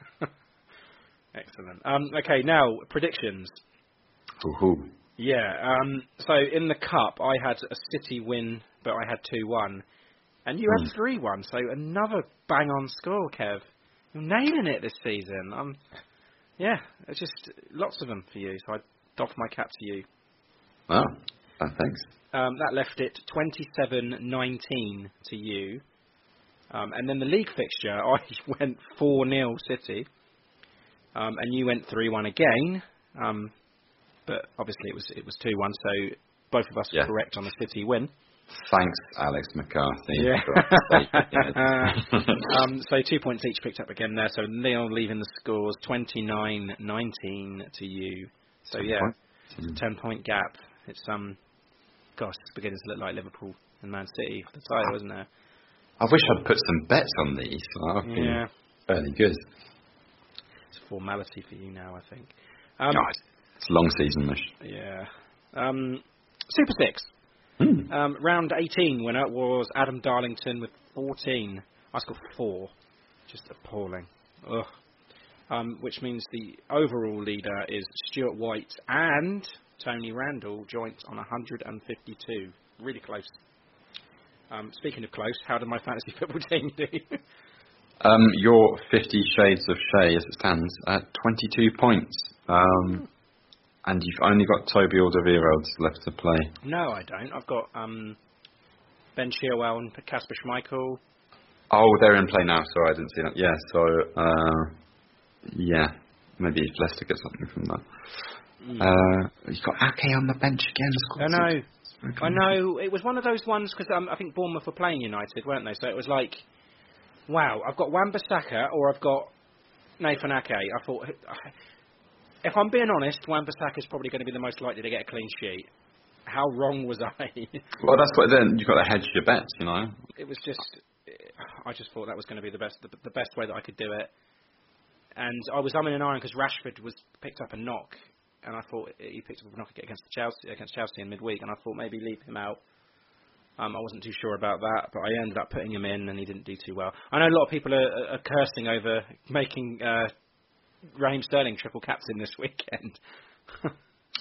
Excellent. Um, okay, now, predictions. Ooh-hoo. Yeah, um, so in the Cup, I had a City win, but I had two one. And you mm. had three one, so another bang-on score, Kev. You're nailing it this season. Um, yeah, it's just lots of them for you, so I doff my cap to you. Wow, oh, thanks. Um, that left it twenty-seven nineteen to you. Um, and then the league fixture, I went four nil City, um, and you went three one again. Um, but obviously it was it was two one, so both of us yeah. were correct on the City win. Thanks, Alex McCarthy. Yeah. um, so two points each picked up again there. So Leon leaving the scores twenty-nine nineteen to you. So ten yeah, it's a ten-point gap. It's um, gosh, it's beginning to look like Liverpool and Man City for the title, isn't it? I wish I'd put some bets on these. I've been yeah. fairly good. It's a formality for you now, I think. Um, no, it's a long season, yeah. Um, Super Six. Mm. Um, round eighteen winner was Adam Darlington with fourteen. I scored four. Just appalling. Ugh. Um, which means the overall leader is Stuart White and Tony Randall, joint on one hundred fifty-two. Really close. Um, speaking of close, how did my fantasy football team do? um, your fifty Shades of Shay, as it stands, at twenty-two points. Um, And you've only got Toby Alderweireld left to play. No, I don't. I've got um, Ben Chilwell and Kasper Schmeichel. Oh, they're in play now, so I didn't see that. Yeah, so, uh, yeah, maybe Leicester get something from that. Mm. Uh, you've got Ake on the bench again. Of course. No, no. I, I know. It was one of those ones, because um, I think Bournemouth were playing United, weren't they? So it was like, wow, I've got Wan-Bissaka or I've got Nathan Ake. I thought, if I'm being honest, Wan-Bissaka's probably going to be the most likely to get a clean sheet. How wrong was I? Well, that's what, then you've got to hedge your bets, you know. It was just, I just thought that was going to be the best, the, the best way that I could do it. And I was umming and ahhing because Rashford was picked up a knock, and I thought he picked up a knock against Chelsea against Chelsea in midweek, and I thought maybe leave him out. Um, I wasn't too sure about that, but I ended up putting him in, and he didn't do too well. I know a lot of people are, are cursing over making uh, Raheem Sterling triple captain this weekend.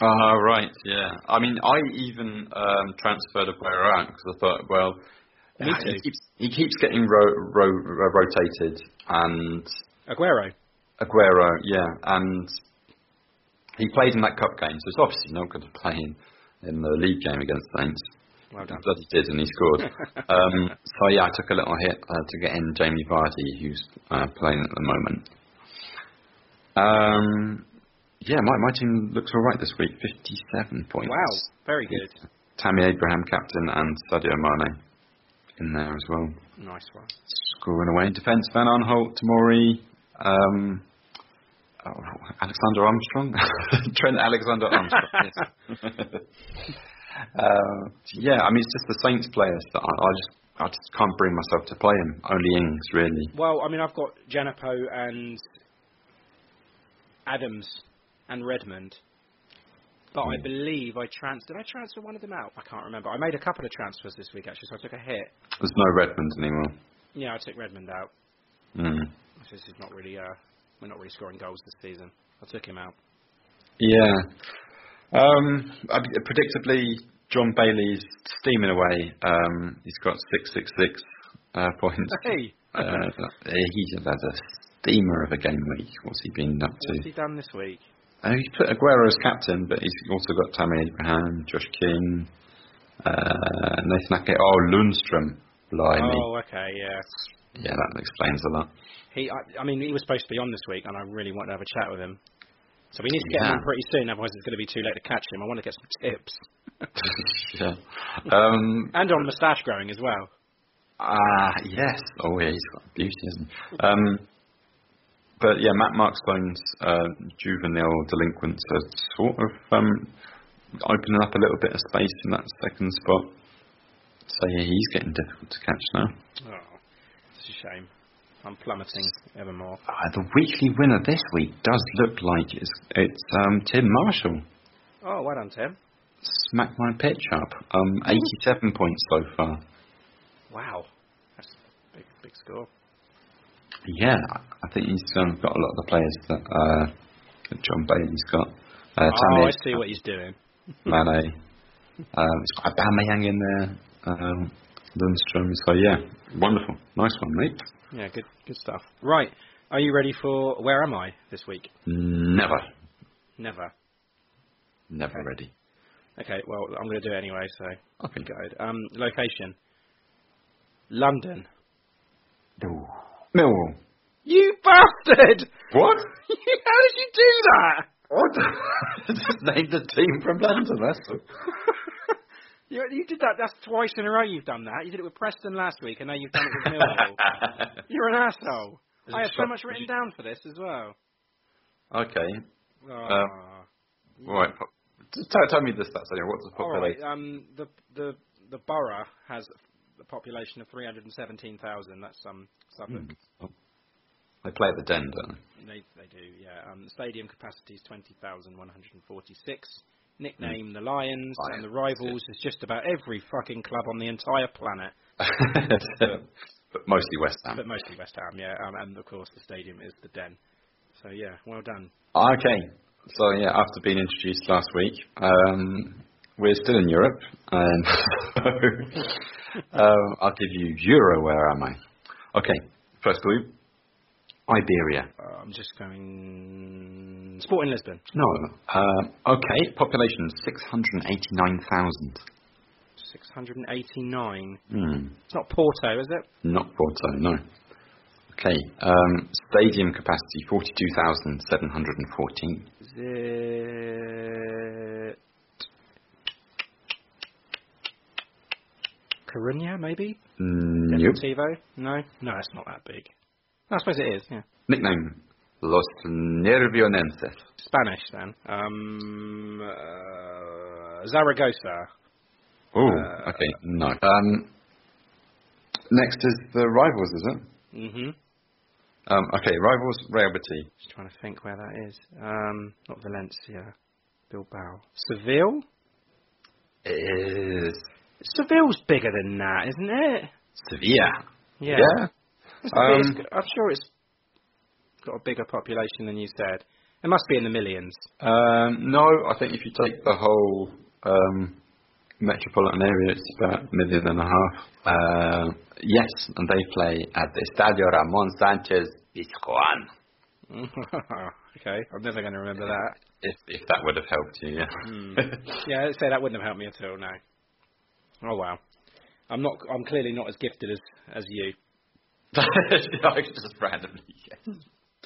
Ah, uh, right, yeah. I mean, I even um, transferred Aguero out because I thought, well, yeah, he, keeps, he keeps getting ro- ro- rotated, and Aguero. Aguero, yeah, and he played in that cup game, so it's obviously not going to play in, in the league game against Saints. Well done. He bloody did, and he scored. um, so yeah, I took a little hit uh, to get in Jamie Vardy, who's uh, playing at the moment. Um, yeah, my my team looks all right this week, fifty-seven points. Wow, very good. With Tammy Abraham captain and Sadio Mane in there as well. Nice one. Scoring away in defence, Van Aanholt, Tomori. Um, oh, Alexander Armstrong, Trent Alexander Armstrong. Yes. uh, yeah, I mean it's just the Saints players that I, I just I just can't bring myself to play him. Only Ings really. Well, I mean I've got Janapo and Adams and Redmond, but mm. I believe I trans did I transfer one of them out? I can't remember. I made a couple of transfers this week actually, so I took a hit. There's no Redmond anymore. Yeah, I took Redmond out. Mm. This is not really. Uh, we're not really scoring goals this season. I took him out. Yeah. Um, I, predictably, John Bailey's steaming away. Um, he's got six six six uh, points. Hey. Uh, he's had a steamer of a game week. What's he been up to? What's he done this week? Uh, he's put Aguero as captain, but he's also got Tammy Abraham, Josh King, uh, Nathan Ake. Oh, Lundstrom. Blimey. Oh, okay, yeah. Yeah, that explains a lot. He, I, I mean, he was supposed to be on this week, and I really wanted to have a chat with him. So we need to get yeah. him on pretty soon, otherwise it's going to be too late to catch him. I want to get some tips. yeah. Um, and on moustache growing as well. Ah, uh, yes. Oh, yeah, he's got beauty, isn't he? Um, but, yeah, Matt Markstone's uh, juvenile delinquents are sort of um, opening up a little bit of space in that second spot. So, yeah, he's getting difficult to catch now. Oh, it's a shame. I'm plummeting ever more. Uh, the weekly winner this week does look like it's, it's um, Tim Marshall. Oh, well done, Tim. Smack my pitch up. Um, eighty-seven points so far. Wow. That's a big, big score. Yeah, I think he's um, got a lot of the players that uh, John Bailey's got. Uh, oh, I see what he's doing. Mane. um, he's got Aubameyang in there. Um, Lundstrom. So, yeah, wonderful. Nice one, mate. Yeah, good good stuff. Right, are you ready for Where Am I this week? Never. Never. Never okay. ready. Okay, well, I'm going to do it anyway, so I'll be good. Um, location. London. Ooh. Millwall. You bastard! What? How did you do that? What? Just named a team from London, that's all. You, you did that. That's twice in a row you've done that. You did it with Preston last week, and now you've done it with Millwall. You're an asshole. It's I have so much written down for this as well. Okay. Oh, uh, yeah. Right. Just tell, tell me the stats anyway. What's the population? Right, um, the the the borough has a population of three hundred and seventeen thousand. That's um Suffolk. Mm. They play at the Den, don't they? They, they do. Yeah. Um, the stadium capacity is twenty thousand one hundred and forty-six. Nickname mm. the Lions, Lions and the Rivals is just about every fucking club on the entire planet. but, but mostly West Ham. But mostly West Ham, yeah. Um, and, of course, the stadium is the Den. So, yeah, well done. Okay. So, yeah, after being introduced last week, um, we're still in Europe. And so um, I'll give you Euro, where am I? Okay, first clue. Iberia. Uh, I'm just going... Sport in Lisbon. No. Uh, okay, population six hundred eighty-nine thousand. six hundred eighty-nine? Mm. It's not Porto, is it? Not Porto, no. Okay, um, stadium capacity forty-two thousand seven hundred fourteen. Is it... Coruña, maybe? Mm, Deportivo? Yep. No? No, it's not that big. I suppose it is, yeah. Nickname? Los Nervionenses. Spanish, then. Um, uh, Zaragoza. Oh, uh, okay, no. Um, next is the rivals, is it? Mm-hmm. Um, okay, rivals, Real Betis. Just trying to think where that is. Um, not Valencia. Bilbao. Seville? It is. Seville's bigger than that, isn't it? Sevilla. Yeah. yeah. Um, it's, I'm sure it's got a bigger population than you said. It must be in the millions. Um, no, I think if you take the whole um, metropolitan area, it's about a million and a half. Uh, yes, and they play at the Estadio Ramon Sanchez Pizjuán. Okay, I'm never going to remember that. If if that would have helped you, yeah. Mm. Yeah, I'd say that wouldn't have helped me at all, no. Oh, wow. I'm not. I'm clearly not as gifted as, as you. I just randomly guessed.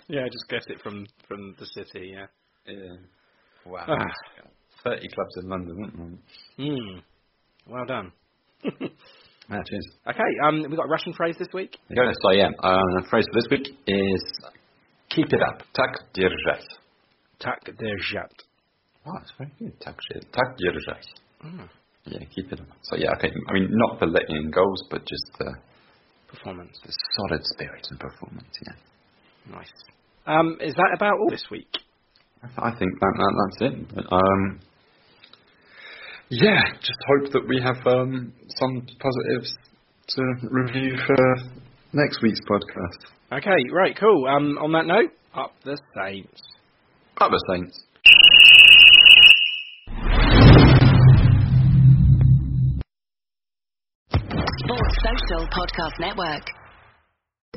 Yeah, I just guessed it from, from the city, yeah. Yeah. Wow. Ah. thirty clubs in London, isn't it? Mm. Well done. Ah, cheers. Okay, um, we've got a Russian phrase this week. Yes, I am. Uh, the phrase for this week is keep it up. Tak держать. Tak держать. Oh, that's very good. Tak держать. Mm. Yeah, keep it up. So, yeah, okay. I mean, not the letting in goals, but just the performance. The solid spirit and performance, yeah. Nice. Um, is that about all this week? I, th- I think that, that that's it. But, um, yeah, just hope that we have um, some positives to review for next week's podcast. Okay, right, cool. Um, on that note, up the Saints. Up the Saints. Social Podcast Network.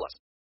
plus.